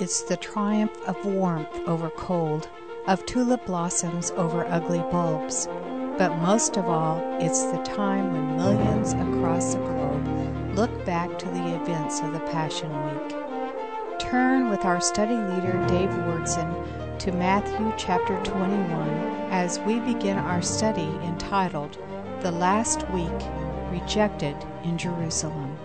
It's the triumph of warmth over cold, of tulip blossoms over ugly bulbs. But most of all, it's the time when millions across the globe look back to the events of the Passion Week. Turn with our study leader, Dave Worden, to Matthew chapter 21 as we begin our study entitled, The Last Week, Rejected in Jerusalem.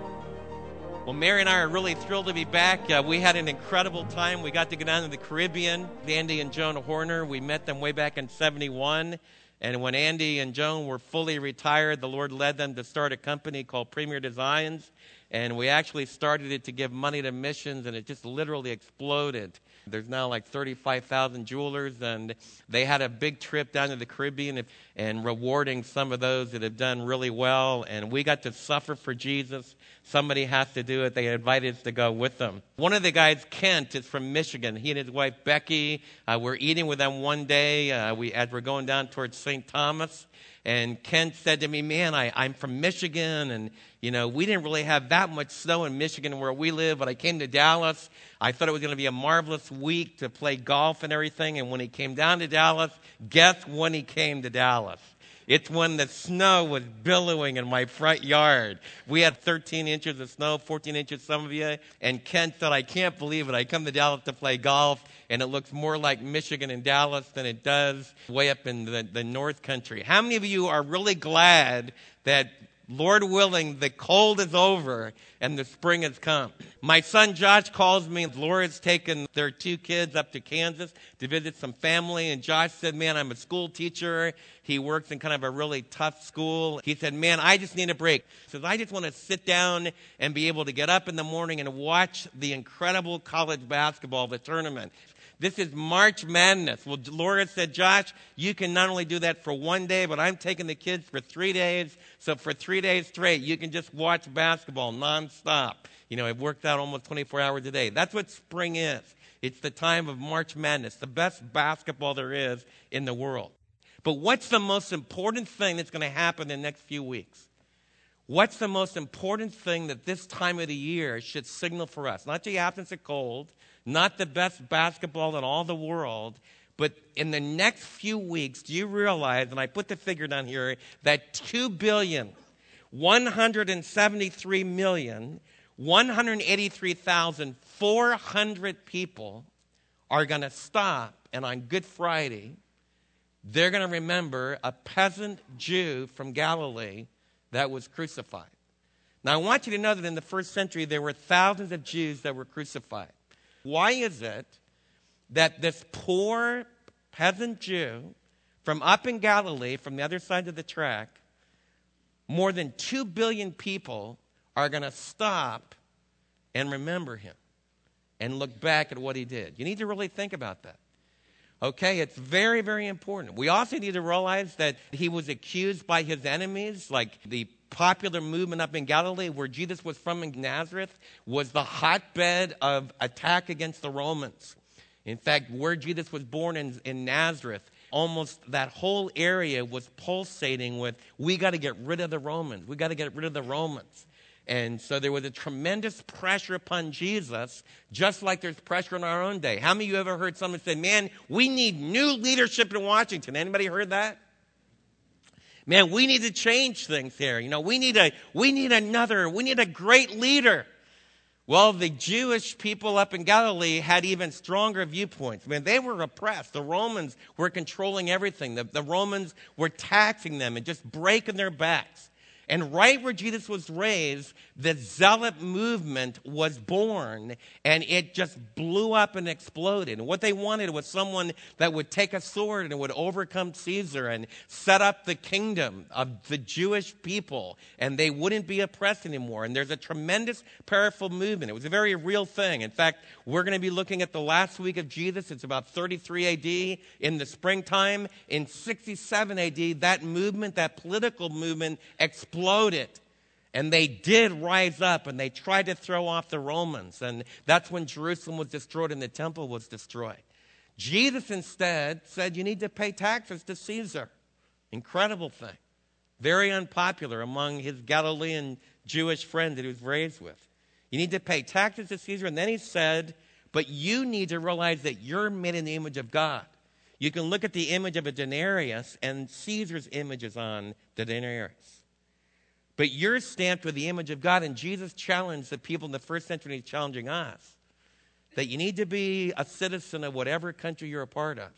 Well, Mary and I are really thrilled to be back. We had an incredible time. We got to go down to the Caribbean. Andy and Joan Horner, we met them way back in 71. And when Andy and Joan were fully retired, the Lord led them to start a company called Premier Designs. And we actually started it to give money to missions, and it just literally exploded. There's now like 35,000 jewelers, and they had a big trip down to the Caribbean and rewarding some of those that have done really well. And we got to suffer for Jesus. Somebody has to do it. They invited us to go with them. One of the guys, Kent, is from Michigan. He and his wife, Becky, we're eating with them one day as we're going down towards St. Thomas. And Kent said to me, man, I'm from Michigan, and, you know, we didn't really have that much snow in Michigan where we live, but I came to Dallas. I thought it was going to be a marvelous week to play golf and everything, and when he came down to Dallas, guess when he came to Dallas? It's when the snow was billowing in my front yard. We had 13 inches of snow, 14 inches, some of you. And Kent said, I can't believe it. I come to Dallas to play golf, and it looks more like Michigan and Dallas than it does way up in the North Country. How many of you are really glad that, Lord willing, the cold is over and the spring has come? My son Josh calls me. Laura's taken their two kids up to Kansas to visit some family. And Josh said, man, I'm a school teacher. He works in kind of a really tough school. He said, man, I just need a break. He says, I just want to sit down and be able to get up in the morning and watch the incredible college basketball, the tournament. This is March Madness. Well, Laura said, Josh, you can not only do that for one day, but I'm taking the kids for 3 days. So for 3 days straight, you can just watch basketball nonstop. You know, it worked out almost 24 hours a day. That's what spring is. It's the time of March Madness, the best basketball there is in the world. But what's the most important thing that's going to happen in the next few weeks? What's the most important thing that this time of the year should signal for us? Not the absence of cold, not the best basketball in all the world, but in the next few weeks, do you realize, and I put the figure down here, that 2,173,183,400 people are going to stop, and on Good Friday, they're going to remember a peasant Jew from Galilee that was crucified. Now, I want you to know that in the first century, there were thousands of Jews that were crucified. Why is it that this poor peasant Jew from up in Galilee, from the other side of the track, more than 2 billion people are going to stop and remember him and look back at what he did? You need to really think about that. Okay, it's very, very important. We also need to realize that he was accused by his enemies, like the popular movement up in Galilee where Jesus was from in Nazareth was the hotbed of attack against the Romans. In fact, where Jesus was born in Nazareth, almost that whole area was pulsating with, we got to get rid of the Romans. We got to get rid of the Romans. And so there was a tremendous pressure upon Jesus, just like there's pressure in our own day. How many of you ever heard someone say, man, we need new leadership in Washington? Anybody heard that? Man, we need to change things here. You know, we need a great leader. Well, the Jewish people up in Galilee had even stronger viewpoints. I mean, they were oppressed. The Romans were controlling everything. The Romans were taxing them and just breaking their backs. And right where Jesus was raised, the zealot movement was born, and it just blew up and exploded. And what they wanted was someone that would take a sword and would overcome Caesar and set up the kingdom of the Jewish people, and they wouldn't be oppressed anymore. And there's a tremendous, powerful movement. It was a very real thing. In fact, we're going to be looking at the last week of Jesus. It's about 33 A.D. in the springtime. In 67 A.D., that movement, that political movement, exploded, and they did rise up, and they tried to throw off the Romans, and that's when Jerusalem was destroyed and the temple was destroyed. Jesus instead said, you need to pay taxes to Caesar. Incredible thing. Very unpopular among his Galilean Jewish friends that he was raised with. You need to pay taxes to Caesar, and then he said, But you need to realize that you're made in the image of God. You can look at the image of a denarius, and Caesar's image is on the denarius. But you're stamped with the image of God, and Jesus challenged the people in the first century, he's challenging us, that you need to be a citizen of whatever country you're a part of.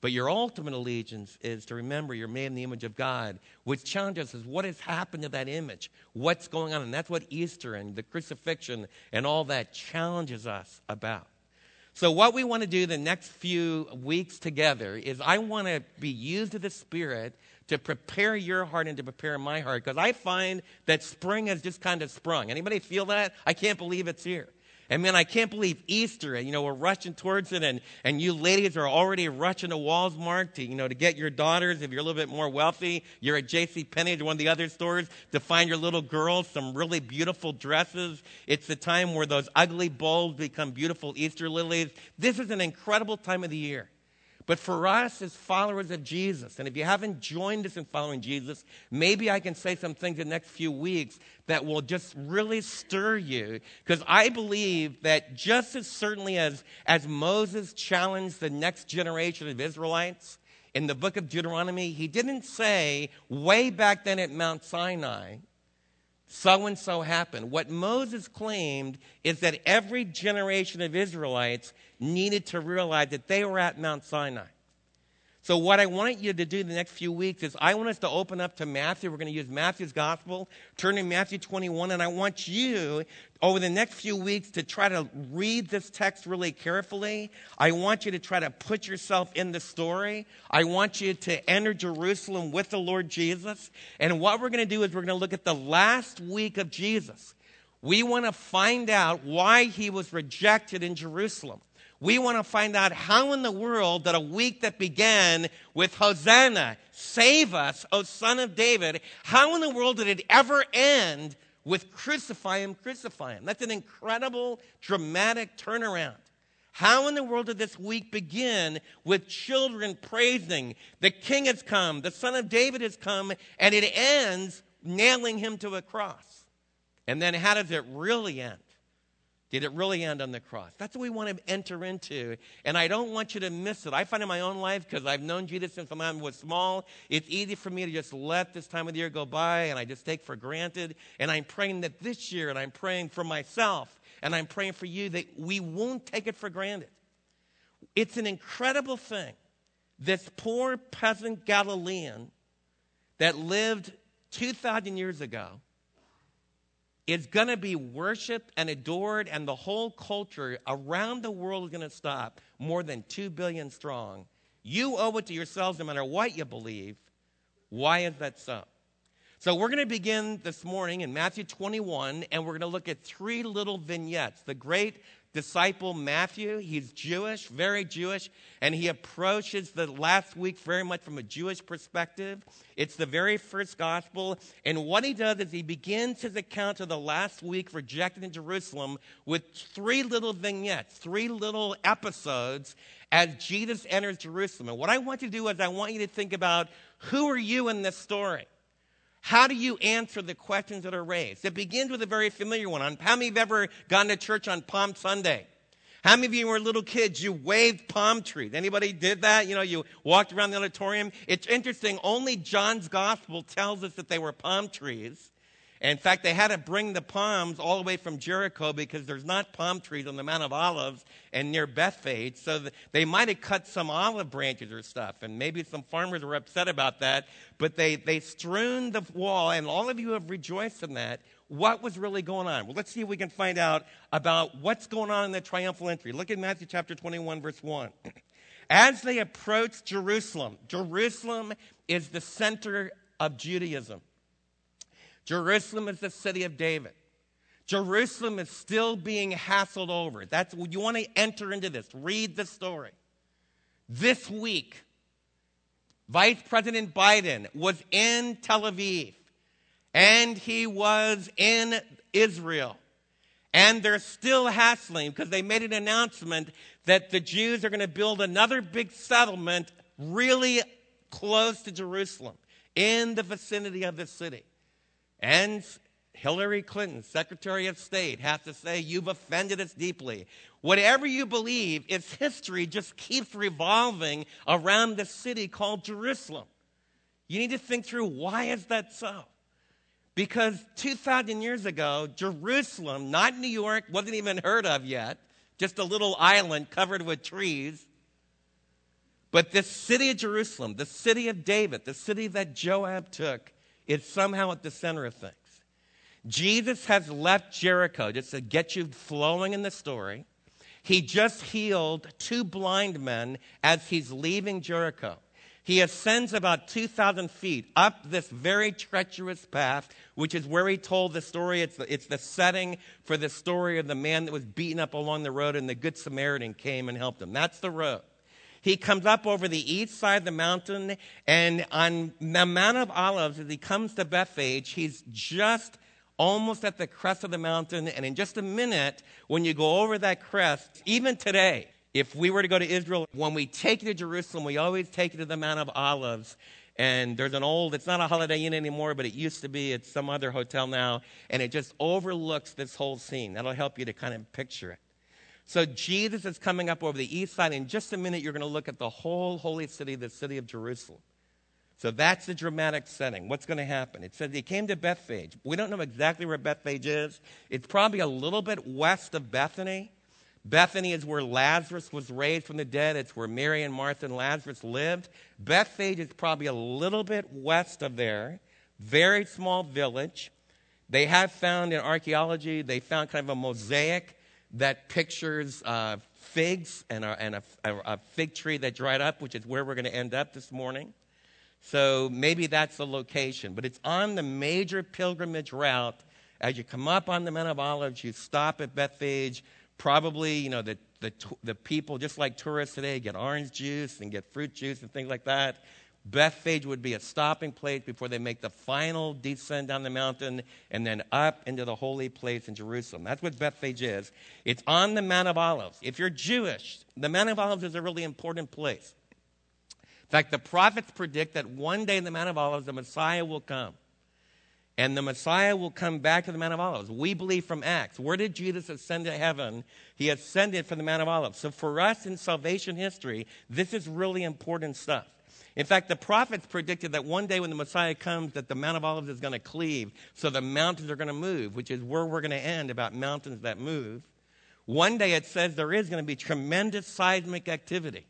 But your ultimate allegiance is to remember you're made in the image of God, which challenges us, what has happened to that image? What's going on? And that's what Easter and the crucifixion and all that challenges us about. So what we want to do the next few weeks together is I want to be used of the Spirit to prepare your heart and to prepare my heart, because I find that spring has just kind of sprung. Anybody feel that? I can't believe it's here. And man, I can't believe Easter, and, you know, we're rushing towards it, and you ladies are already rushing to Walmart to, you know, to get your daughters, if you're a little bit more wealthy, you're at JCPenney or one of the other stores, to find your little girls some really beautiful dresses. It's the time where those ugly bulbs become beautiful Easter lilies. This is an incredible time of the year. But for us as followers of Jesus, and if you haven't joined us in following Jesus, maybe I can say some things in the next few weeks that will just really stir you. Because I believe that just as certainly as Moses challenged the next generation of Israelites in the book of Deuteronomy, he didn't say way back then at Mount Sinai, so-and-so happened. What Moses claimed is that every generation of Israelites needed to realize that they were at Mount Sinai. So what I want you to do the next few weeks is I want us to open up to Matthew. We're going to use Matthew's gospel, turn to Matthew 21, and I want you over the next few weeks to try to read this text really carefully. I want you to try to put yourself in the story. I want you to enter Jerusalem with the Lord Jesus. And what we're going to do is we're going to look at the last week of Jesus. We want to find out why he was rejected in Jerusalem. We want to find out how in the world that a week that began with Hosanna, save us, O Son of David, how in the world did it ever end with crucify him, crucify him? That's an incredible, dramatic turnaround. How in the world did this week begin with children praising, the King has come, the Son of David has come, and it ends nailing him to a cross? And then how does it really end? Did it really end on the cross? That's what we want to enter into, and I don't want you to miss it. I find in my own life, because I've known Jesus since I was small, it's easy for me to just let this time of the year go by, and I just take for granted, and I'm praying that this year, and I'm praying for myself, and I'm praying for you, that we won't take it for granted. It's an incredible thing. This poor peasant Galilean that lived 2,000 years ago, it's going to be worshiped and adored, and the whole culture around the world is going to stop, more than 2 billion strong. You owe it to yourselves, no matter what you believe. Why is that so? So we're going to begin this morning in Matthew 21, and we're going to look at three little vignettes. The great disciple Matthew, he's Jewish, very Jewish, and he approaches the last week very much from a Jewish perspective. It's the very first gospel, and what he does is he begins his account of the last week rejected in Jerusalem with three little vignettes, three little episodes as Jesus enters Jerusalem. And what I want you to do is I want you to think about, who are you in this story? How do you answer the questions that are raised? It begins with a very familiar one. How many of you have ever gone to church on Palm Sunday? How many of you were little kids? You waved palm trees. Anybody did that? You know, you walked around the auditorium. It's interesting. Only John's gospel tells us that they were palm trees. In fact, they had to bring the palms all the way from Jericho because there's not palm trees on the Mount of Olives and near Bethphage. So they might have cut some olive branches or stuff, and maybe some farmers were upset about that. But they strewn the wall, and all of you have rejoiced in that. What was really going on? Well, let's see if we can find out about what's going on in the triumphal entry. Look at Matthew chapter 21, verse 1. As they approached Jerusalem, Jerusalem is the center of Judaism. Jerusalem is the city of David. Jerusalem is still being hassled over. That's what you want to enter into this. Read the story. This week, Vice President Biden was in Tel Aviv, and he was in Israel. And they're still hassling because they made an announcement that the Jews are going to build another big settlement really close to Jerusalem in the vicinity of the city. And Hillary Clinton, Secretary of State, has to say, you've offended us deeply. Whatever you believe, its history just keeps revolving around the city called Jerusalem. You need to think through, why is that so? Because 2,000 years ago, Jerusalem, not New York, wasn't even heard of yet, just a little island covered with trees. But this city of Jerusalem, the city of David, the city that Joab took, is somehow at the center of things. Jesus has left Jericho just to get you flowing in the story. He just healed two blind men as he's leaving Jericho. He ascends about 2,000 feet up this very treacherous path, which is where he told the story. It's the setting for the story of the man that was beaten up along the road, and the Good Samaritan came and helped him. That's the road. He comes up over the east side of the mountain, and on the Mount of Olives, as he comes to Bethphage, he's just almost at the crest of the mountain. And in just a minute, when you go over that crest, even today, if we were to go to Israel, when we take you to Jerusalem, we always take you to the Mount of Olives. And there's an old, it's not a Holiday Inn anymore, but it used to be. It's some other hotel now. And it just overlooks this whole scene. That'll help you to kind of picture it. So Jesus is coming up over the east side. In just a minute, you're going to look at the whole holy city, the city of Jerusalem. So that's the dramatic setting. What's going to happen? It says he came to Bethphage. We don't know exactly where Bethphage is. It's probably a little bit west of Bethany. Bethany is where Lazarus was raised from the dead. It's where Mary and Martha and Lazarus lived. Bethphage is probably a little bit west of there. Very small village. They have found in archaeology, they found kind of a mosaic that pictures figs and a fig tree that dried up, which is where we're going to end up this morning. So maybe that's the location. But it's on the major pilgrimage route. As you come up on the Mount of Olives, you stop at Bethphage. Probably, you know, the people, just like tourists today, get orange juice and get fruit juice and things like that. Bethphage would be a stopping place before they make the final descent down the mountain and then up into the holy place in Jerusalem. That's what Bethphage is. It's on the Mount of Olives. If you're Jewish, the Mount of Olives is a really important place. In fact, the prophets predict that one day in the Mount of Olives, the Messiah will come. And the Messiah will come back to the Mount of Olives. We believe from Acts. Where did Jesus ascend to heaven? He ascended from the Mount of Olives. So for us in salvation history, this is really important stuff. In fact, the prophets predicted that one day when the Messiah comes, that the Mount of Olives is going to cleave. So the mountains are going to move, which is where we're going to end about mountains that move. One day it says there is going to be tremendous seismic activity.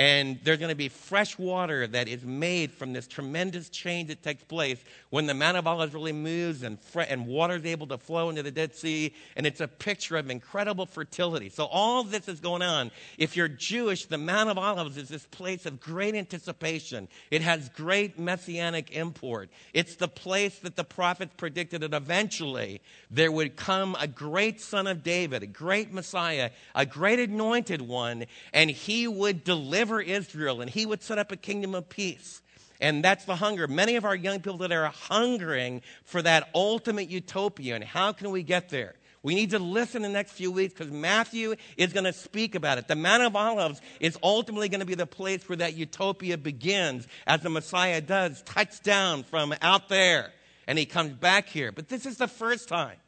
And there's going to be fresh water that is made from this tremendous change that takes place when the Mount of Olives really moves and water is able to flow into the Dead Sea. And it's a picture of incredible fertility. So all this is going on. If you're Jewish, the Mount of Olives is this place of great anticipation. It has great messianic import. It's the place that the prophets predicted that eventually there would come a great son of David, a great Messiah, a great anointed one, and he would deliver Israel, and he would set up a kingdom of peace. And that's the hunger. Many of our young people today are hungering for that ultimate utopia, and how can we get there? We need to listen the next few weeks because Matthew is going to speak about it. The Mount of Olives is ultimately going to be the place where that utopia begins as the Messiah does touch down from out there, and he comes back here. But this is the first time.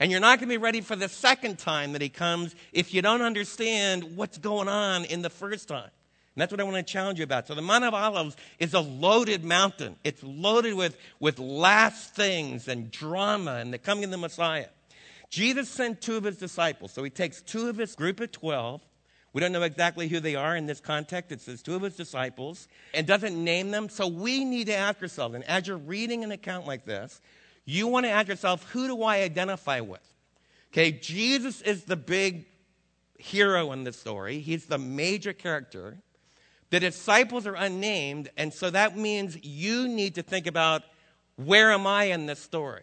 And you're not going to be ready for the second time that he comes if you don't understand what's going on in the first time. And that's what I want to challenge you about. So the Mount of Olives is a loaded mountain. It's loaded with last things and drama and the coming of the Messiah. Jesus sent two of his disciples. So he takes two of his group of 12. We don't know exactly who they are in this context. It says two of his disciples and doesn't name them. So we need to ask ourselves, and as you're reading an account like this, you want to ask yourself, who do I identify with? Okay, Jesus is the big hero in the story. He's the major character. The disciples are unnamed, and so that means you need to think about, where am I in this story?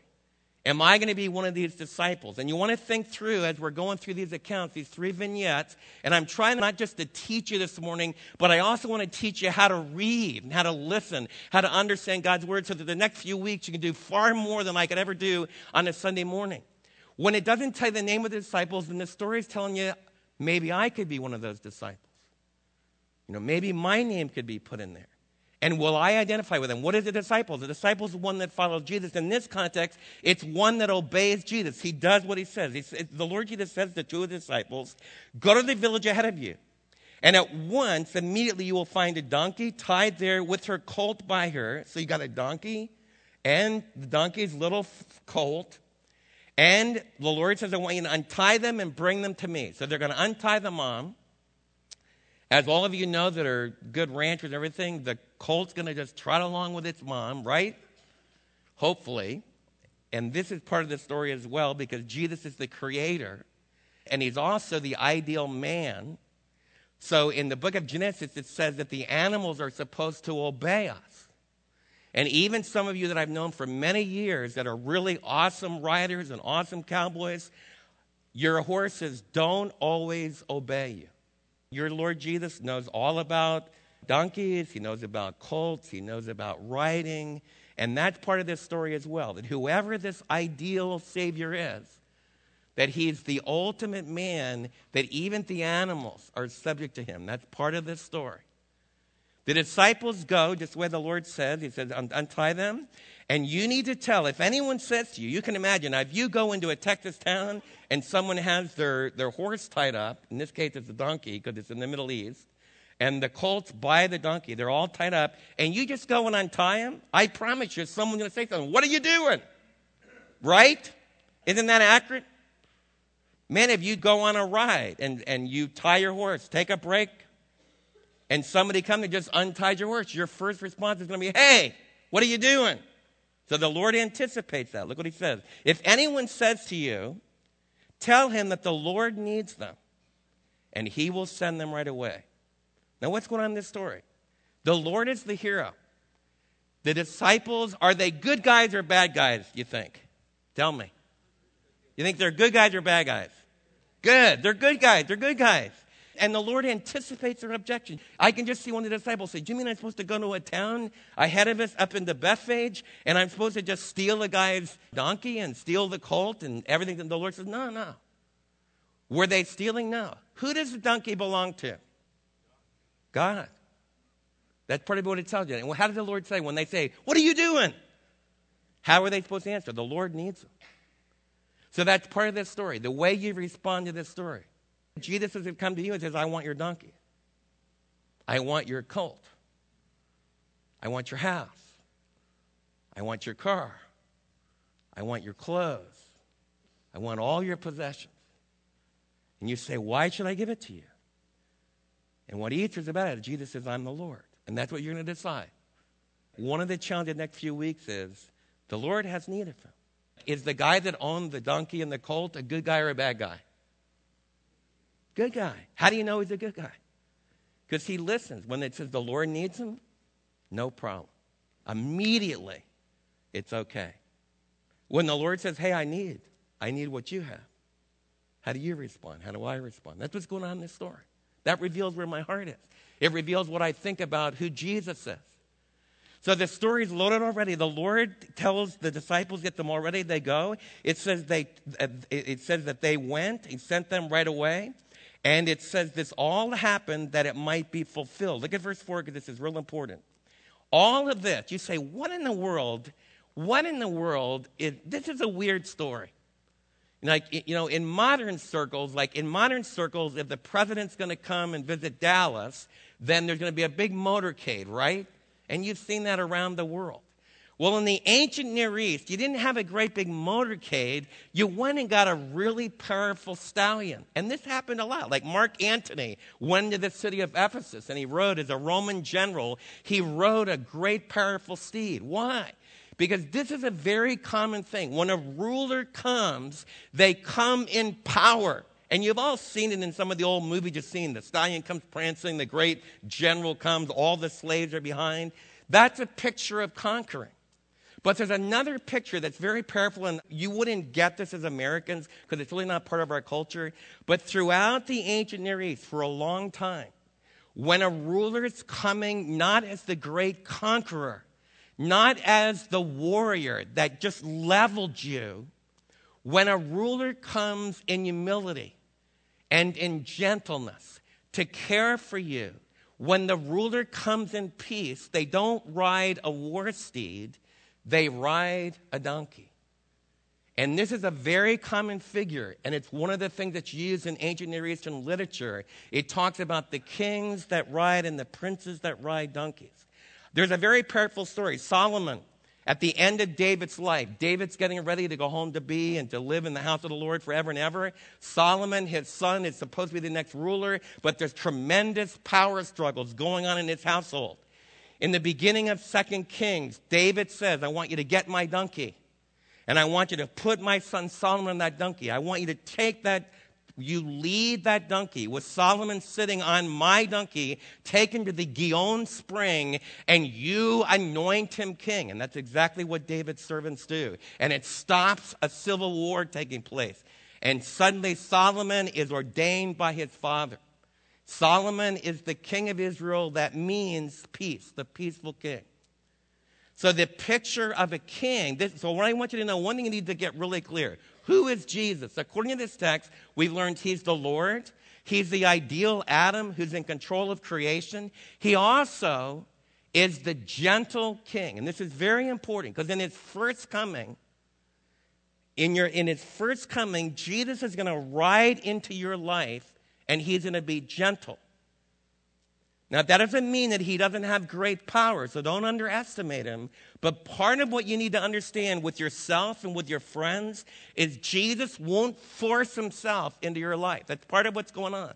Am I going to be one of these disciples? And you want to think through, as we're going through these accounts, these three vignettes, and I'm trying not just to teach you this morning, but I also want to teach you how to read and how to listen, how to understand God's word, so that the next few weeks you can do far more than I could ever do on a Sunday morning. When it doesn't tell you the name of the disciples, then the story is telling you, maybe I could be one of those disciples. You know, maybe my name could be put in there. And will I identify with him? What is a disciple? The disciple is one that follows Jesus. In this context, it's one that obeys Jesus. He does what he says. The Lord Jesus says to two of the disciples, go to the village ahead of you. And at once, immediately you will find a donkey tied there with her colt by her. So you got a donkey and the donkey's little colt. And the Lord says, I want you to untie them and bring them to me. So they're going to untie the mom. As all of you know that are good ranchers and everything, the colt's going to just trot along with its mom, right? Hopefully. And this is part of the story as well, because Jesus is the creator, and he's also the ideal man. So in the book of Genesis, it says that the animals are supposed to obey us. And even some of you that I've known for many years that are really awesome riders and awesome cowboys, your horses don't always obey you. Your Lord Jesus knows all about donkeys. He knows about colts. He knows about riding. And that's part of this story as well, that whoever this ideal Savior is, that he's the ultimate man, that even the animals are subject to him. That's part of this story. The disciples go just where the Lord says. He says, untie them. And you need to tell. If anyone says to you, you can imagine. Now, if you go into a Texas town and someone has their horse tied up, in this case it's a donkey because it's in the Middle East, and the colts by the donkey, they're all tied up, and you just go and untie them, I promise you someone's going to say something. What are you doing? Right? Isn't that accurate? Man, if you go on a ride and you tie your horse, take a break, and somebody comes and just unties your horse, your first response is going to be, hey, what are you doing? So the Lord anticipates that. Look what he says. If anyone says to you, tell him that the Lord needs them, and he will send them right away. Now, what's going on in this story? The Lord is the hero. The disciples, are they good guys or bad guys, you think? Tell me. You think they're good guys or bad guys? Good. They're good guys. They're good guys. And the Lord anticipates their objection. I can just see one of the disciples say, do you mean I'm supposed to go to a town ahead of us up into Bethphage, and I'm supposed to just steal a guy's donkey and steal the colt and everything? And the Lord says, no, no. Were they stealing? No. Who does the donkey belong to? God. That's part of what it tells you. And how does the Lord say when they say, what are you doing? How are they supposed to answer? The Lord needs them. So that's part of this story, the way you respond to this story. Jesus has come to you and says, I want your donkey. I want your colt. I want your house. I want your car. I want your clothes. I want all your possessions. And you say, why should I give it to you? And what he answers about it, Jesus says, I'm the Lord. And that's what you're going to decide. One of the challenges the next few weeks is the Lord has need of him. Is the guy that owned the donkey and the colt a good guy or a bad guy? Good guy. How do you know he's a good guy? Because he listens. When it says the Lord needs him, no problem. Immediately, it's okay. When the Lord says, hey, I need what you have. How do you respond? How do I respond? That's what's going on in this story. That reveals where my heart is. It reveals what I think about who Jesus is. So the story's loaded already. The Lord tells the disciples, get them all ready. They go. It says that they went. He sent them right away. And it says this all happened that it might be fulfilled. Look at verse 4 because this is real important. All of this, you say, what in the world? What in the world? This is a weird story. Like, you know, in modern circles, if the president's going to come and visit Dallas, then there's going to be a big motorcade, right? And you've seen that around the world. Well, in the ancient Near East, you didn't have a great big motorcade. You went and got a really powerful stallion. And this happened a lot. Like Mark Antony went to the city of Ephesus, and he rode as a Roman general. He rode a great powerful steed. Why? Because this is a very common thing. When a ruler comes, they come in power. And you've all seen it in some of the old movies you've seen. The stallion comes prancing, the great general comes, all the slaves are behind. That's a picture of conquering. But there's another picture that's very powerful, and you wouldn't get this as Americans because it's really not part of our culture. But throughout the ancient Near East, for a long time, when a ruler is coming not as the great conqueror, not as the warrior that just leveled you, when a ruler comes in humility, and in gentleness, to care for you, When the ruler comes in peace, they don't ride a war steed, they ride a donkey. And this is a very common figure, and it's one of the things that's used in ancient Near Eastern literature. It talks about the kings that ride and the princes that ride donkeys. There's a very powerful story. Solomon, at the end of David's life, David's getting ready to go home to be and to live in the house of the Lord forever and ever. Solomon, his son, is supposed to be the next ruler, but there's tremendous power struggles going on in his household. In the beginning of 2 Kings, David says, I want you to get my donkey. And I want you to put my son Solomon on that donkey. I want you to take that, you lead that donkey with Solomon sitting on my donkey, take him to the Gihon Spring, and you anoint him king. And that's exactly what David's servants do. And it stops a civil war taking place. And suddenly Solomon is ordained by his father. Solomon is the king of Israel. That means peace, the peaceful king. So the picture of a king, so what I want you to know, one thing you need to get really clear. Who is Jesus? According to this text, we've learned he's the Lord. He's the ideal Adam who's in control of creation. He also is the gentle king. And this is very important because in his first coming, Jesus is going to ride into your life and he's going to be gentle. Now, that doesn't mean that he doesn't have great power, so don't underestimate him. But part of what you need to understand with yourself and with your friends is Jesus won't force himself into your life. That's part of what's going on.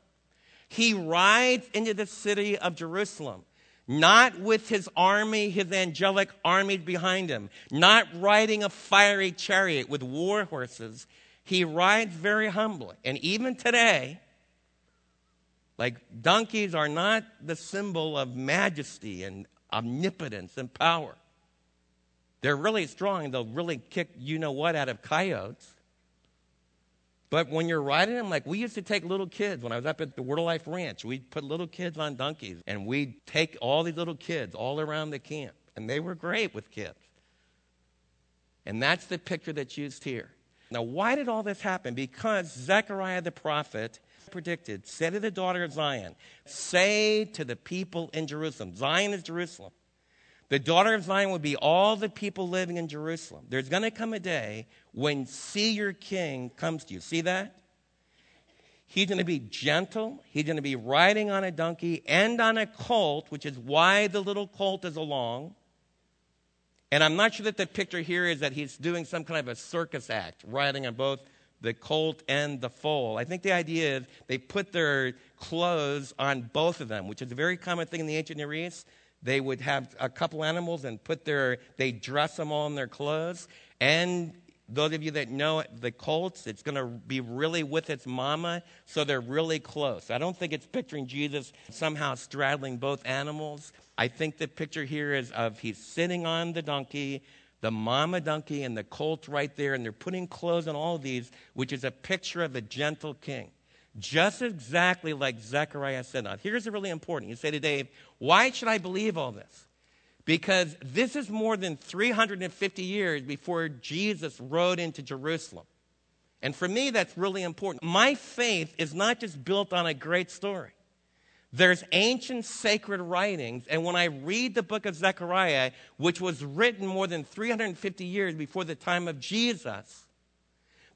He rides into the city of Jerusalem, not with his army, his angelic army behind him, not riding a fiery chariot with war horses. He rides very humbly. And even today, donkeys are not the symbol of majesty and omnipotence and power. They're really strong. They'll really kick you-know-what out of coyotes. But when you're riding them, we used to take little kids. When I was up at the Word of Life Ranch, we'd put little kids on donkeys, and we'd take all these little kids all around the camp. And they were great with kids. And that's the picture that's used here. Now, why did all this happen? Because Zechariah the prophet predicted, say to the daughter of Zion, say to the people in Jerusalem. Zion is Jerusalem. The daughter of Zion would be all the people living in Jerusalem. There's going to come a day when see your king comes to you. See that? He's going to be gentle. He's going to be riding on a donkey and on a colt, which is why the little colt is along. And I'm not sure that the picture here is that he's doing some kind of a circus act, riding on both the colt and the foal. I think the idea is they put their clothes on both of them, which is a very common thing in the ancient Near East. They would have a couple animals and they dress them all in their clothes. And those of you that know the colts, it's going to be really with its mama, so they're really close. I don't think it's picturing Jesus somehow straddling both animals. I think the picture here is of he's sitting on the donkey, the mama donkey and the colt right there, and they're putting clothes on all of these, which is a picture of a gentle king. Just exactly like Zechariah said. Now, here's really important. You say to Dave, why should I believe all this? Because this is more than 350 years before Jesus rode into Jerusalem. And for me, that's really important. My faith is not just built on a great story. There's ancient sacred writings, and when I read the book of Zechariah, which was written more than 350 years before the time of Jesus,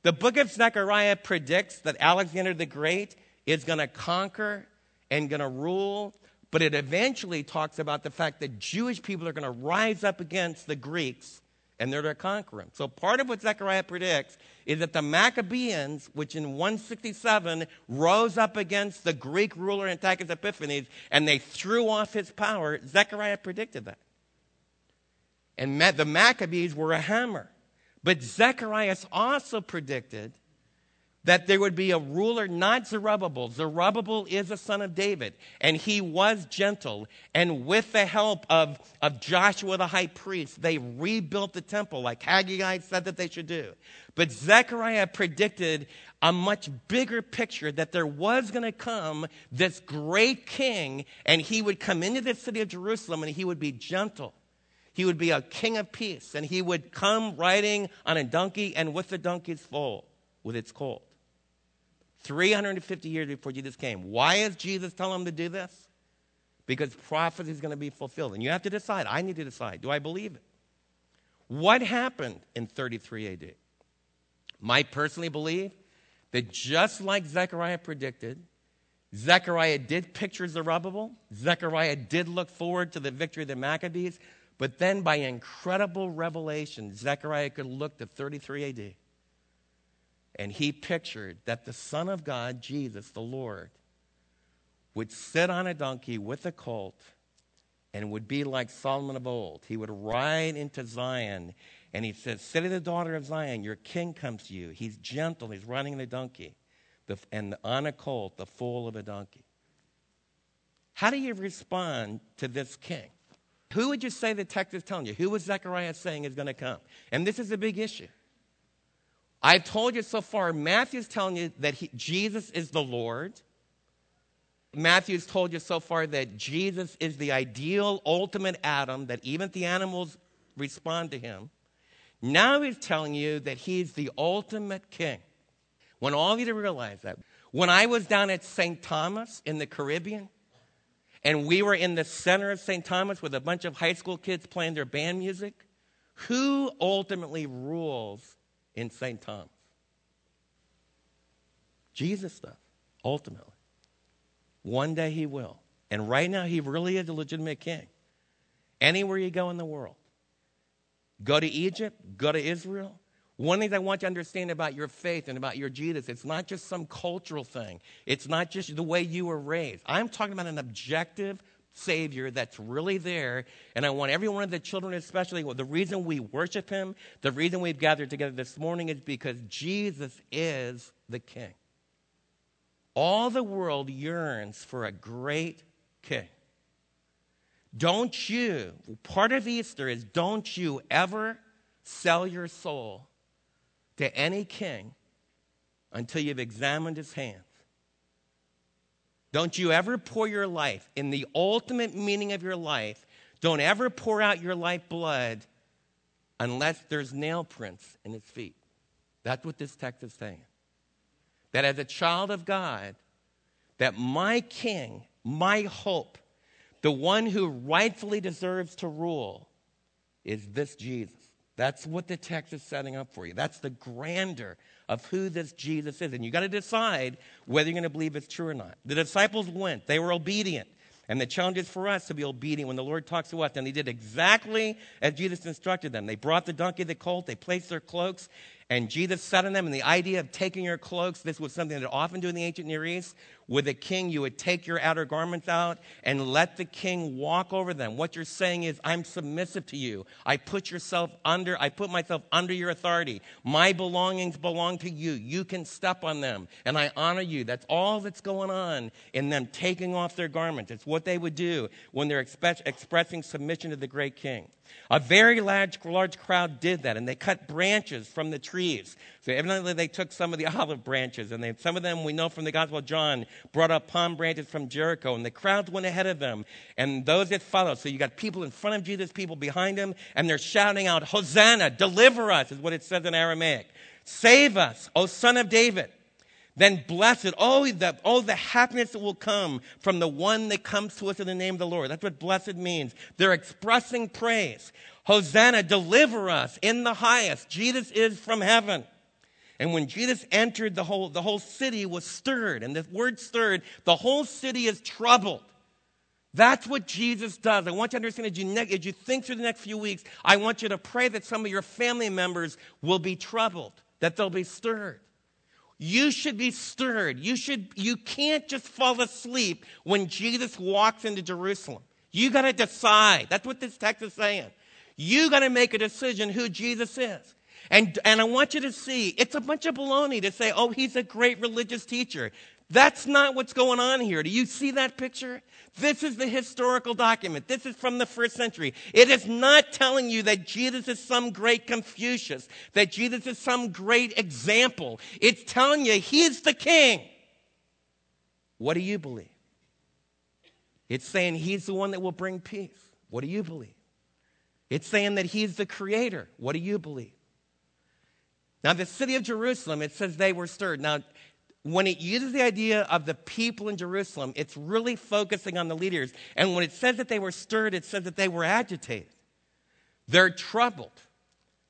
the book of Zechariah predicts that Alexander the Great is going to conquer and going to rule, but it eventually talks about the fact that Jewish people are going to rise up against the Greeks, and they're to conquer them. So part of what Zechariah predicts is that the Maccabees, which in 167 rose up against the Greek ruler Antiochus Epiphanes, and they threw off his power. Zechariah predicted that. And the Maccabees were a hammer. But Zechariah also predicted that there would be a ruler, not Zerubbabel. Zerubbabel is a son of David, and he was gentle. And with the help of Joshua the high priest, they rebuilt the temple like Haggai said that they should do. But Zechariah predicted a much bigger picture, that there was going to come this great king, and he would come into the city of Jerusalem, and he would be gentle. He would be a king of peace, and he would come riding on a donkey and with the donkey's foal, with its colt. 350 years before Jesus came. Why is Jesus telling him to do this? because prophecy is going to be fulfilled. And you have to decide. I need to decide. Do I believe it? What happened in 33 AD? I personally believe that just like Zechariah predicted, Zechariah did picture Zerubbabel. Zechariah did look forward to the victory of the Maccabees. But then by incredible revelation, Zechariah could look to 33 AD. And he pictured that the Son of God, Jesus, the Lord, would sit on a donkey with a colt and would be like Solomon of old. He would ride into Zion. And he says, "City, the daughter of Zion, your king comes to you. He's gentle. He's riding on a donkey. And on a colt, the foal of a donkey." How do you respond to this king? Who would you say the text is telling you? Who was Zechariah saying is going to come? And this is a big issue. I've told you so far, Matthew's telling you that Jesus is the Lord. Matthew's told you so far that Jesus is the ideal, ultimate Adam, that even the animals respond to him. Now he's telling you that he's the ultimate king. Want all of you to realize that. When I was down at St. Thomas in the Caribbean, and we were in the center of St. Thomas with a bunch of high school kids playing their band music, who ultimately rules in St. Thomas? Jesus does, ultimately. One day he will. And right now he really is a legitimate king. Anywhere you go in the world. Go to Egypt, go to Israel. One thing I want you to understand about your faith and about your Jesus, it's not just some cultural thing. It's not just the way you were raised. I'm talking about an objective Savior that's really there, and I want every one of the children especially, the reason we worship him, the reason we've gathered together this morning is because Jesus is the King. All the world yearns for a great King. Don't you, part of Easter is don't you ever sell your soul to any king until you've examined his hands. Don't you ever pour your life, in the ultimate meaning of your life, don't ever pour out your life blood unless there's nail prints in his feet. That's what this text is saying. That as a child of God, that my king, my hope, the one who rightfully deserves to rule is this Jesus. That's what the text is setting up for you. That's the grandeur of who this Jesus is. And you got to decide whether you're going to believe it's true or not. The disciples went. They were obedient. And the challenge is for us to be obedient when the Lord talks to us. And they did exactly as Jesus instructed them. They brought the donkey, the colt. They placed their cloaks. And Jesus sat on them. And the idea of taking your cloaks, this was something that often do in the ancient Near East. With a king, you would take your outer garments out and let the king walk over them. What you're saying is, I'm submissive to you. I put myself under your authority. My belongings belong to you. You can step on them. And I honor you. That's all that's going on in them taking off their garments. It's what they would do when they're expressing submission to the great king. A very large crowd did that, and they cut branches from the trees. So evidently they took some of the olive branches, and some of them, we know from the Gospel of John, brought up palm branches from Jericho, and the crowds went ahead of them, and those that followed. So you got people in front of Jesus, people behind him, and they're shouting out, "Hosanna, deliver us," is what it says in Aramaic. "Save us, O Son of David." Then blessed, the happiness that will come from the one that comes to us in the name of the Lord. That's what blessed means. They're expressing praise. Hosanna, deliver us in the highest. Jesus is from heaven. And when Jesus entered, the whole city was stirred. And the word stirred, the whole city is troubled. That's what Jesus does. I want you to understand as you think through the next few weeks, I want you to pray that some of your family members will be troubled, that they'll be stirred. You should be stirred. You can't just fall asleep when Jesus walks into Jerusalem. You got to decide. That's what this text is saying. You got to make a decision who Jesus is. And I want you to see, it's a bunch of baloney to say, "Oh, he's a great religious teacher." That's not what's going on here. Do you see that picture? This is the historical document. This is from the first century. It is not telling you that Jesus is some great Confucius, that Jesus is some great example. It's telling you he's the king. What do you believe? It's saying he's the one that will bring peace. What do you believe? It's saying that he's the creator. What do you believe? Now, the city of Jerusalem, it says they were stirred. Now, when it uses the idea of the people in Jerusalem, it's really focusing on the leaders. And when it says that they were stirred, it says that they were agitated. They're troubled.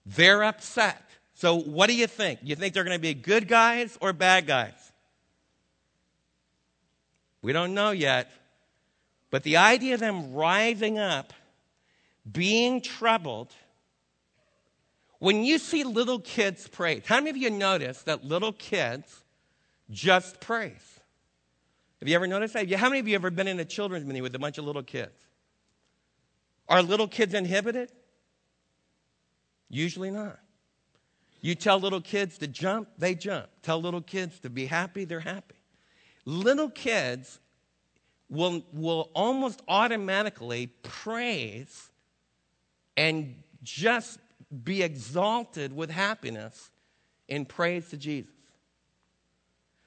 They're upset. So what do you think? You think they're going to be good guys or bad guys? We don't know yet. But the idea of them rising up, being troubled. When you see little kids praise, how many of you notice that little kids just praise? Have you ever noticed that? How many of you have ever been in a children's meeting with a bunch of little kids? Are little kids inhibited? Usually not. You tell little kids to jump, they jump. Tell little kids to be happy, they're happy. Little kids will almost automatically praise and just be exalted with happiness in praise to Jesus.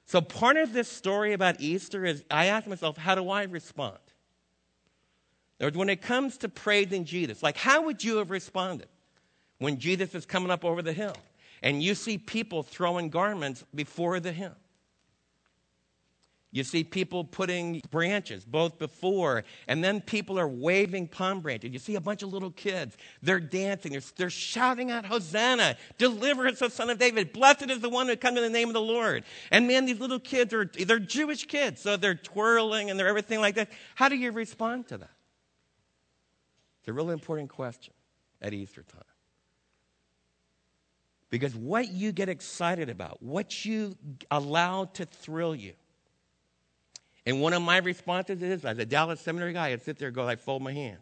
So part of this story about Easter is I ask myself, how do I respond? Or when it comes to praising Jesus, like how would you have responded when Jesus is coming up over the hill and you see people throwing garments before the hill? You see people putting branches both before, and then people are waving palm branches. You see a bunch of little kids. They're dancing. They're shouting out, Hosanna, deliver us, O Son of David. Blessed is the one who comes in the name of the Lord. And man, these little kids, they're Jewish kids, so they're twirling and they're everything like that. How do you respond to that? It's a really important question at Easter time. Because what you get excited about, what you allow to thrill you, and one of my responses is, as a Dallas Seminary guy, I'd sit there and go, I'd fold my hands.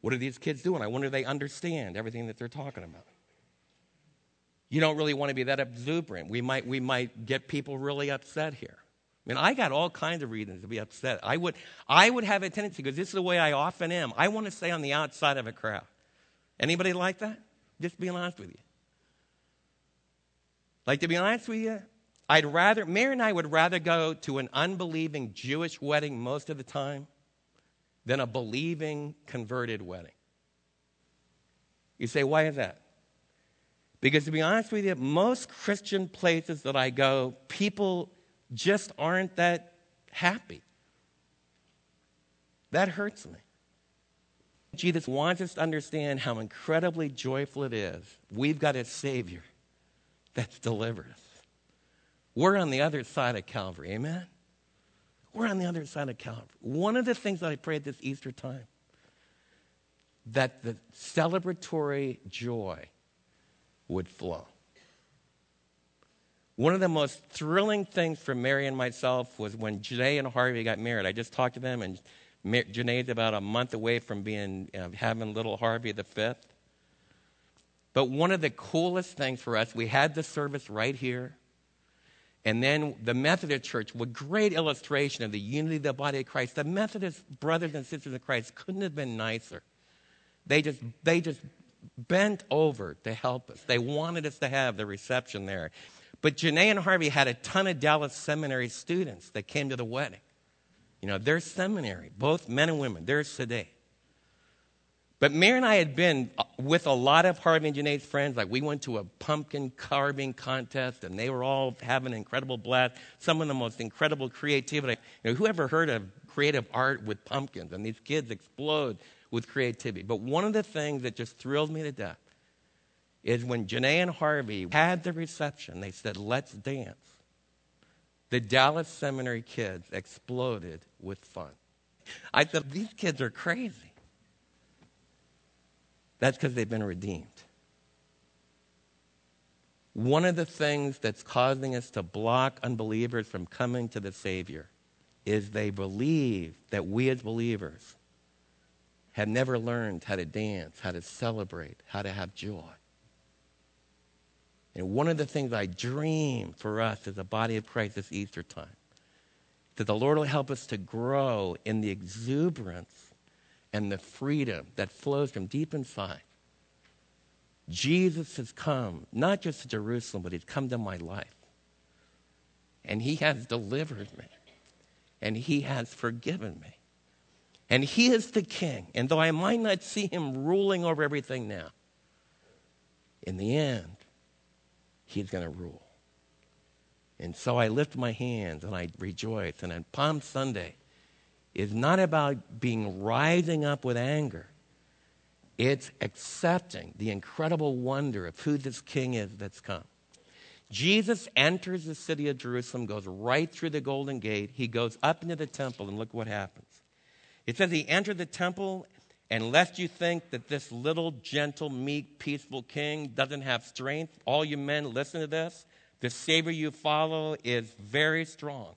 What are these kids doing? I wonder if they understand everything that they're talking about. You don't really want to be that exuberant. We might get people really upset here. I mean, I got all kinds of reasons to be upset. I would have a tendency, because this is the way I often am. I want to stay on the outside of a crowd. Anybody like that? Just being honest with you. Like, to be honest with you, Mary and I would rather go to an unbelieving Jewish wedding most of the time than a believing converted wedding. You say, why is that? Because to be honest with you, most Christian places that I go, people just aren't that happy. That hurts me. Jesus wants us to understand how incredibly joyful it is. We've got a Savior that's delivered us. We're on the other side of Calvary, amen? We're on the other side of Calvary. One of the things that I prayed this Easter time, that the celebratory joy would flow. One of the most thrilling things for Mary and myself was when Janae and Harvey got married. I just talked to them, and Janae's about a month away from having little Harvey the fifth. But one of the coolest things for us, we had the service right here. And then the Methodist Church, with great illustration of the unity of the body of Christ, the Methodist brothers and sisters in Christ couldn't have been nicer. They just bent over to help us. They wanted us to have the reception there. But Janae and Harvey had a ton of Dallas Seminary students that came to the wedding. You know, they're seminary, both men and women. They're sedate. But Mary and I had been with a lot of Harvey and Janae's friends. Like, we went to a pumpkin carving contest, and they were all having an incredible blast. Some of the most incredible creativity. You know, who ever heard of creative art with pumpkins? And these kids explode with creativity. But one of the things that just thrilled me to death is when Janae and Harvey had the reception, they said, let's dance. The Dallas Seminary kids exploded with fun. I thought, these kids are crazy. That's because they've been redeemed. One of the things that's causing us to block unbelievers from coming to the Savior is they believe that we as believers have never learned how to dance, how to celebrate, how to have joy. And one of the things I dream for us as a body of Christ this Easter time, that the Lord will help us to grow in the exuberance and the freedom that flows from deep inside. Jesus has come, not just to Jerusalem, but he's come to my life. And he has delivered me. And he has forgiven me. And he is the king. And though I might not see him ruling over everything now, in the end, he's going to rule. And so I lift my hands and I rejoice. And on Palm Sunday is not about being rising up with anger. It's accepting the incredible wonder of who this king is that's come. Jesus enters the city of Jerusalem, goes right through the Golden Gate. He goes up into the temple, and look what happens. It says he entered the temple, and lest you think that this little, gentle, meek, peaceful king doesn't have strength, all you men, listen to this. The Savior you follow is very strong.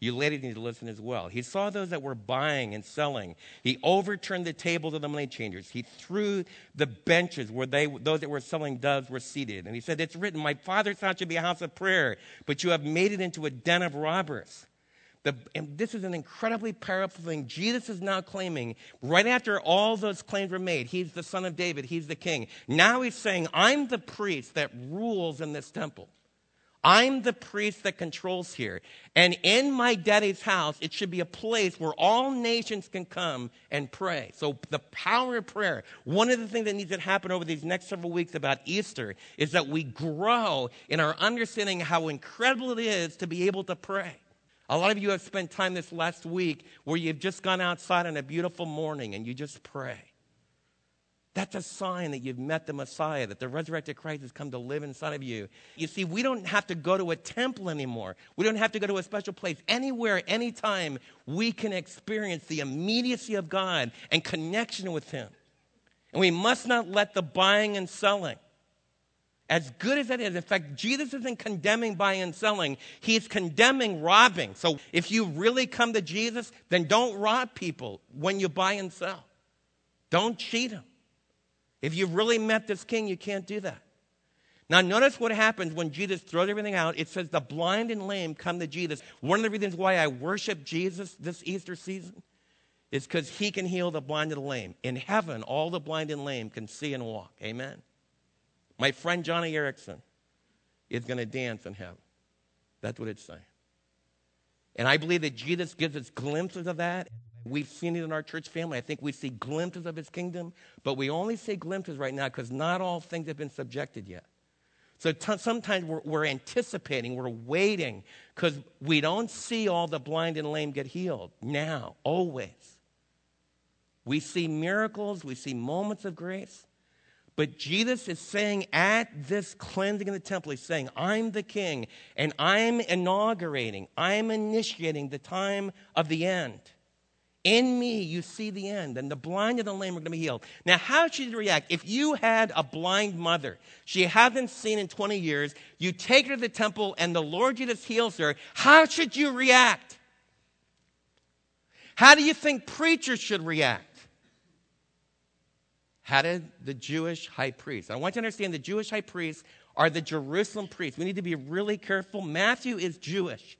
You ladies need to listen as well. He saw those that were buying and selling. He overturned the tables of the money changers. He threw the benches where those that were selling doves were seated. And he said, it's written, my Father's house should be a house of prayer, but you have made it into a den of robbers. And this is an incredibly powerful thing. Jesus is now claiming, right after all those claims were made, he's the Son of David, he's the king. Now he's saying, I'm the priest that rules in this temple. I'm the priest that controls here. And in my daddy's house, it should be a place where all nations can come and pray. So the power of prayer, one of the things that needs to happen over these next several weeks about Easter is that we grow in our understanding how incredible it is to be able to pray. A lot of you have spent time this last week where you've just gone outside on a beautiful morning and you just pray. That's a sign that you've met the Messiah, that the resurrected Christ has come to live inside of you. You see, we don't have to go to a temple anymore. We don't have to go to a special place. Anywhere, anytime, we can experience the immediacy of God and connection with him. And we must not let the buying and selling, as good as that is, in fact, Jesus isn't condemning buying and selling. He's condemning robbing. So if you really come to Jesus, then don't rob people when you buy and sell. Don't cheat them. If you've really met this king, you can't do that. Now, notice what happens when Jesus throws everything out. It says the blind and lame come to Jesus. One of the reasons why I worship Jesus this Easter season is because he can heal the blind and the lame. In heaven, all the blind and lame can see and walk. Amen. My friend Johnny Erickson is going to dance in heaven. That's what it's saying. And I believe that Jesus gives us glimpses of that. We've seen it in our church family. I think we see glimpses of his kingdom, but we only see glimpses right now because not all things have been subjected yet. So sometimes we're anticipating, we're waiting because we don't see all the blind and lame get healed now, always. We see miracles, we see moments of grace, but Jesus is saying at this cleansing in the temple, he's saying, I'm the king and I'm inaugurating, I'm initiating the time of the end. In me, you see the end, and the blind and the lame are going to be healed. Now, how should you react? If you had a blind mother, she hasn't seen in 20 years, you take her to the temple, and the Lord Jesus heals her, how should you react? How do you think preachers should react? How did the Jewish high priest? I want you to understand the Jewish high priests are the Jerusalem priests. We need to be really careful. Matthew is Jewish.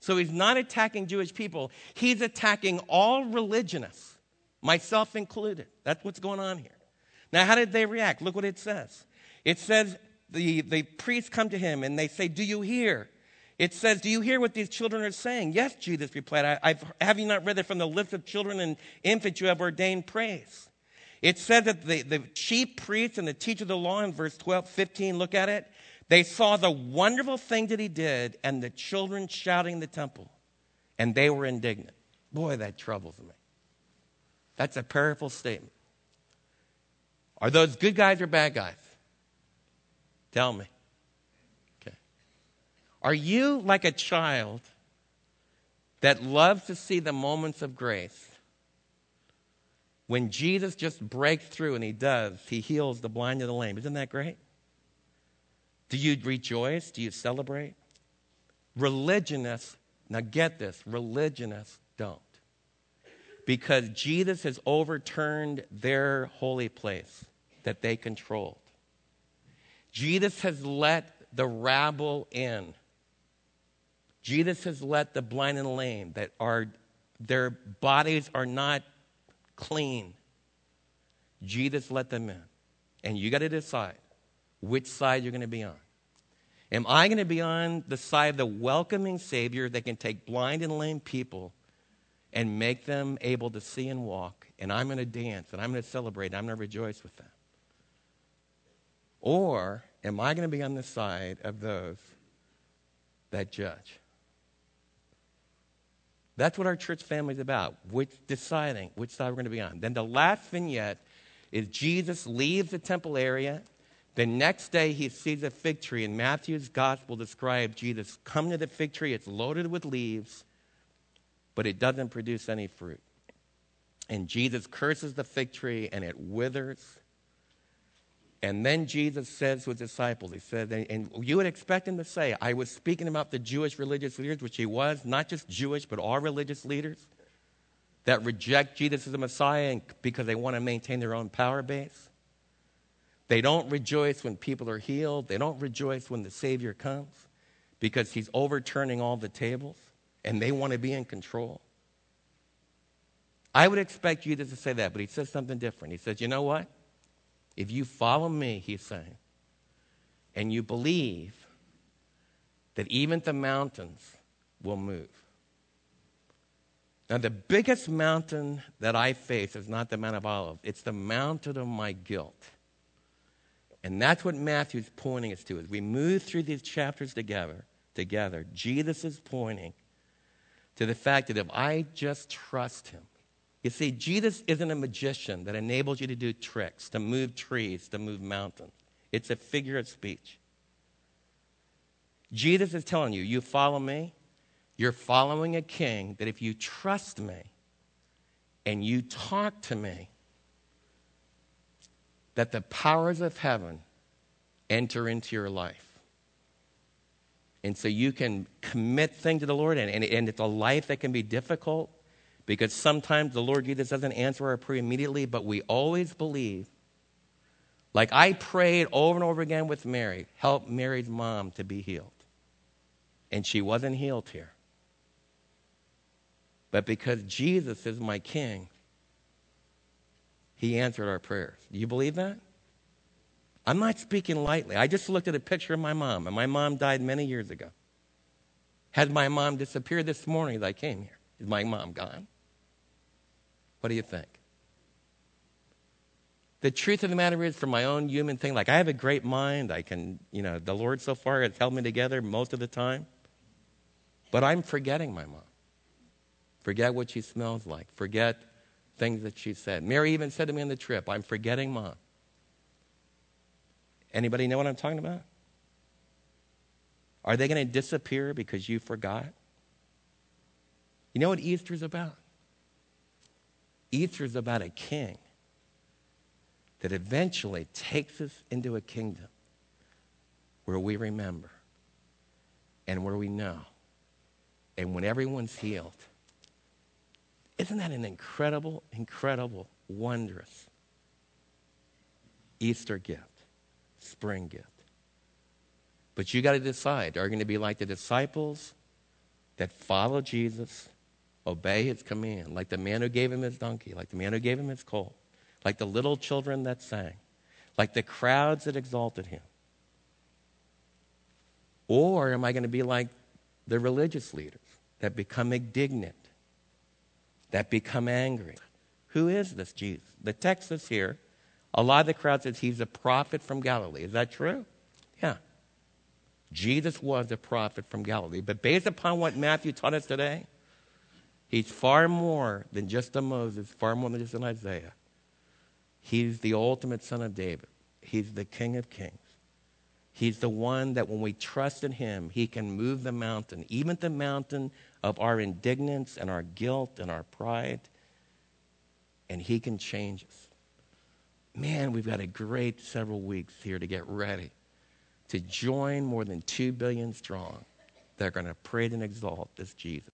So he's not attacking Jewish people. He's attacking all religionists, myself included. That's what's going on here. Now, how did they react? Look what it says. It says the priests come to him and they say, do you hear? It says, do you hear what these children are saying? Yes, Jesus replied. Have you not read that from the lips of children and infants you have ordained praise? It said that the chief priests and the teacher of the law in verse 12, 15, look at it. They saw the wonderful thing that he did and the children shouting in the temple, and they were indignant. Boy, that troubles me. That's a powerful statement. Are those good guys or bad guys? Tell me. Okay. Are you like a child that loves to see the moments of grace? When Jesus just breaks through, and he does, he heals the blind and the lame. Isn't that great? Do you rejoice? Do you celebrate? Religionists, now get this, religionists don't. Because Jesus has overturned their holy place that they controlled. Jesus has let the rabble in. Jesus has let the blind and lame that are, their bodies are not clean. Jesus let them in. And you got to decide which side you're going to be on. Am I going to be on the side of the welcoming Savior that can take blind and lame people and make them able to see and walk, and I'm going to dance, and I'm going to celebrate, and I'm going to rejoice with them? Or am I going to be on the side of those that judge. That's what our church family is about, deciding which side we're going to be on. Then the last vignette is Jesus leaves the temple area. The next day he sees a fig tree, and Matthew's gospel describes Jesus coming to the fig tree. It's loaded with leaves, but it doesn't produce any fruit. And Jesus curses the fig tree, and it withers. And then Jesus says to his disciples, he said, and you would expect him to say, I was speaking about the Jewish religious leaders, which he was, not just Jewish, but all religious leaders that reject Jesus as the Messiah because they want to maintain their own power base. They don't rejoice when people are healed. They don't rejoice when the Savior comes because he's overturning all the tables, and they want to be in control. I would expect Jesus to say that, but he says something different. He says, you know what? If you follow me, he's saying, and you believe that even the mountains will move. Now, the biggest mountain that I face is not the Mount of Olives. It's the mountain of my guilt. And that's what Matthew's pointing us to. As we move through these chapters together, Jesus is pointing to the fact that if I just trust him, you see, Jesus isn't a magician that enables you to do tricks, to move trees, to move mountains. It's a figure of speech. Jesus is telling you, you follow me, you're following a king that if you trust me and you talk to me, that the powers of heaven enter into your life. And so you can commit things to the Lord, and it's a life that can be difficult, because sometimes the Lord Jesus doesn't answer our prayer immediately, but we always believe. Like I prayed over and over again with Mary, help Mary's mom to be healed. And she wasn't healed here. But because Jesus is my King, he answered our prayers. Do you believe that? I'm not speaking lightly. I just looked at a picture of my mom, and my mom died many years ago. Had my mom disappeared this morning as I came here? Is my mom gone? What do you think? The truth of the matter is, from my own human thing, like I have a great mind. I can, the Lord so far has held me together most of the time. But I'm forgetting my mom. Forget what she smells like. Forget things that she said. Mary even said to me on the trip, I'm forgetting mom. Anybody know what I'm talking about? Are they going to disappear because you forgot? You know what Easter's about? Easter's about a king that eventually takes us into a kingdom where we remember and where we know. And when everyone's healed, isn't that an incredible, incredible, wondrous Easter gift, spring gift? But you got to decide, are you going to be like the disciples that follow Jesus? Obey his command, like the man who gave him his donkey, like the man who gave him his colt, like the little children that sang, like the crowds that exalted him? Or am I going to be like the religious leaders that become indignant, that become angry? Who is this Jesus? The text is here. A lot of the crowd says he's a prophet from Galilee. Is that true? Yeah. Jesus was a prophet from Galilee. But based upon what Matthew taught us today, he's far more than just a Moses, far more than just an Isaiah. He's the ultimate son of David. He's the King of Kings. He's the one that when we trust in him, he can move the mountain, even the mountain of our indignance and our guilt and our pride, and he can change us. Man, we've got a great several weeks here to get ready to join more than 2 billion strong that are going to praise and exalt this Jesus.